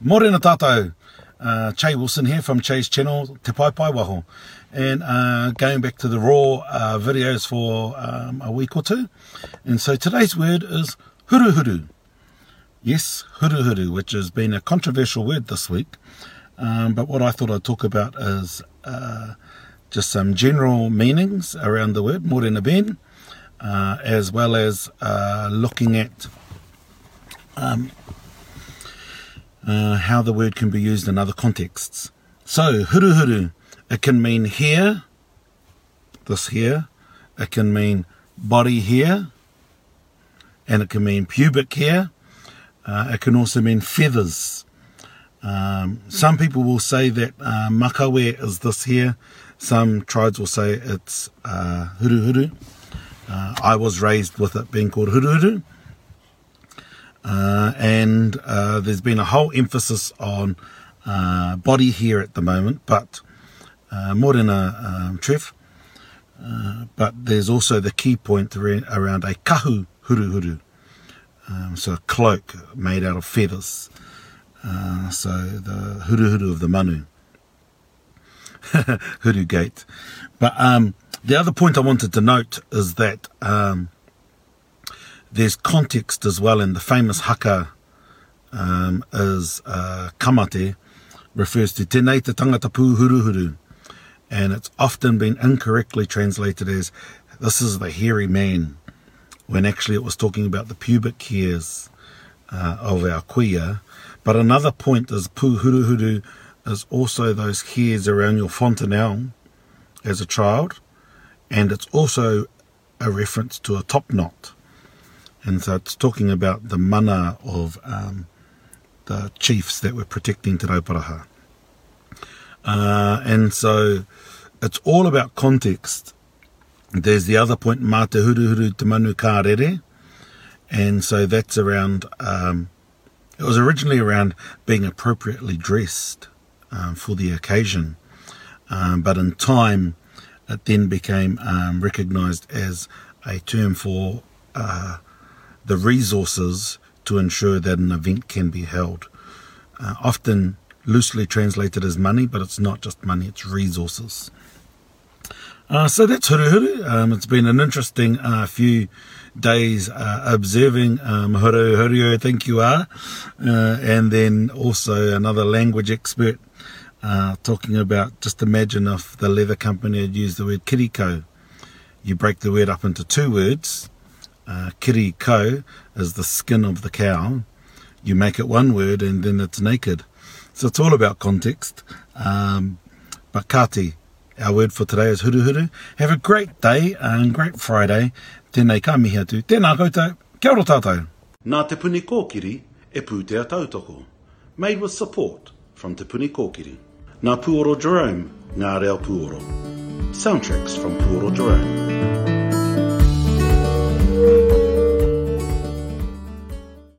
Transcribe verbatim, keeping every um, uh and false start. Morena tātou, uh, Chey Wilson here from Chase Channel, Te Pai Pai Waho. And uh, going back to the raw uh, videos for um, a week or two. And so today's word is huruhuru. Yes, huruhuru, which has been a controversial word this week. Um, but what I thought I'd talk about is uh, just some general meanings around the word, Morena Ben. Uh, as well as uh, looking at um, uh, how the word can be used in other contexts. So, huruhuru, it can mean hair, this hair, it can mean body hair, and it can mean pubic hair, uh, it can also mean feathers. Um, some people will say that uh, makawe is this hair, some tribes will say it's uh, huruhuru. Uh, I was raised with it being called huruhuru, uh, and uh, there's been a whole emphasis on uh, body hair at the moment, but uh, more than a um, treff, uh, but there's also the key point around a kahu huruhuru, um, so a cloak made out of feathers, uh, so the huruhuru of the manu, huru gate, but um, the other point I wanted to note is that um, there's context as well, and the famous haka um, is uh, Kamate, refers to Tenei te Tangata Pu pūhuruhuru, and it's often been incorrectly translated as this is the hairy man, when actually it was talking about the pubic hairs uh, of our kuia. But another point is pūhuruhuru is also those hairs around your fontanelle as a child. And it's also a reference to a top knot. And so it's talking about the mana of um, the chiefs that were protecting Te Rauparaha. Uh, and so it's all about context. There's the other point, mā te huruhuru te manu kārere. And so that's around, um, it was originally around being appropriately dressed um, for the occasion. Um, but in time, it then became um, recognised as a term for uh, the resources to ensure that an event can be held. Uh, often loosely translated as money, but it's not just money, it's resources. Uh, so that's huruhuru. Um, it's been an interesting uh, few days uh, observing um, huruhuru, thank you are, uh, and then also another language expert Uh, talking about, just imagine if the leather company had used the word kiriko. You break the word up into two words. Uh, kiriko is the skin of the cow. You make it one word and then it's naked. So it's all about context. Um, but kati, our word for today is huruhuru. Have a great day and great Friday. Tēnei ka mihi atu. Tēnā koutou. Kia ora tātou. Nā Te Puni Kōkiri e pūtea tautoko. Made with support from Te Puni Kōkiri. Nā Pūoro Jerome, ngā reo Pūoro. Soundtracks from Pūoro Jerome.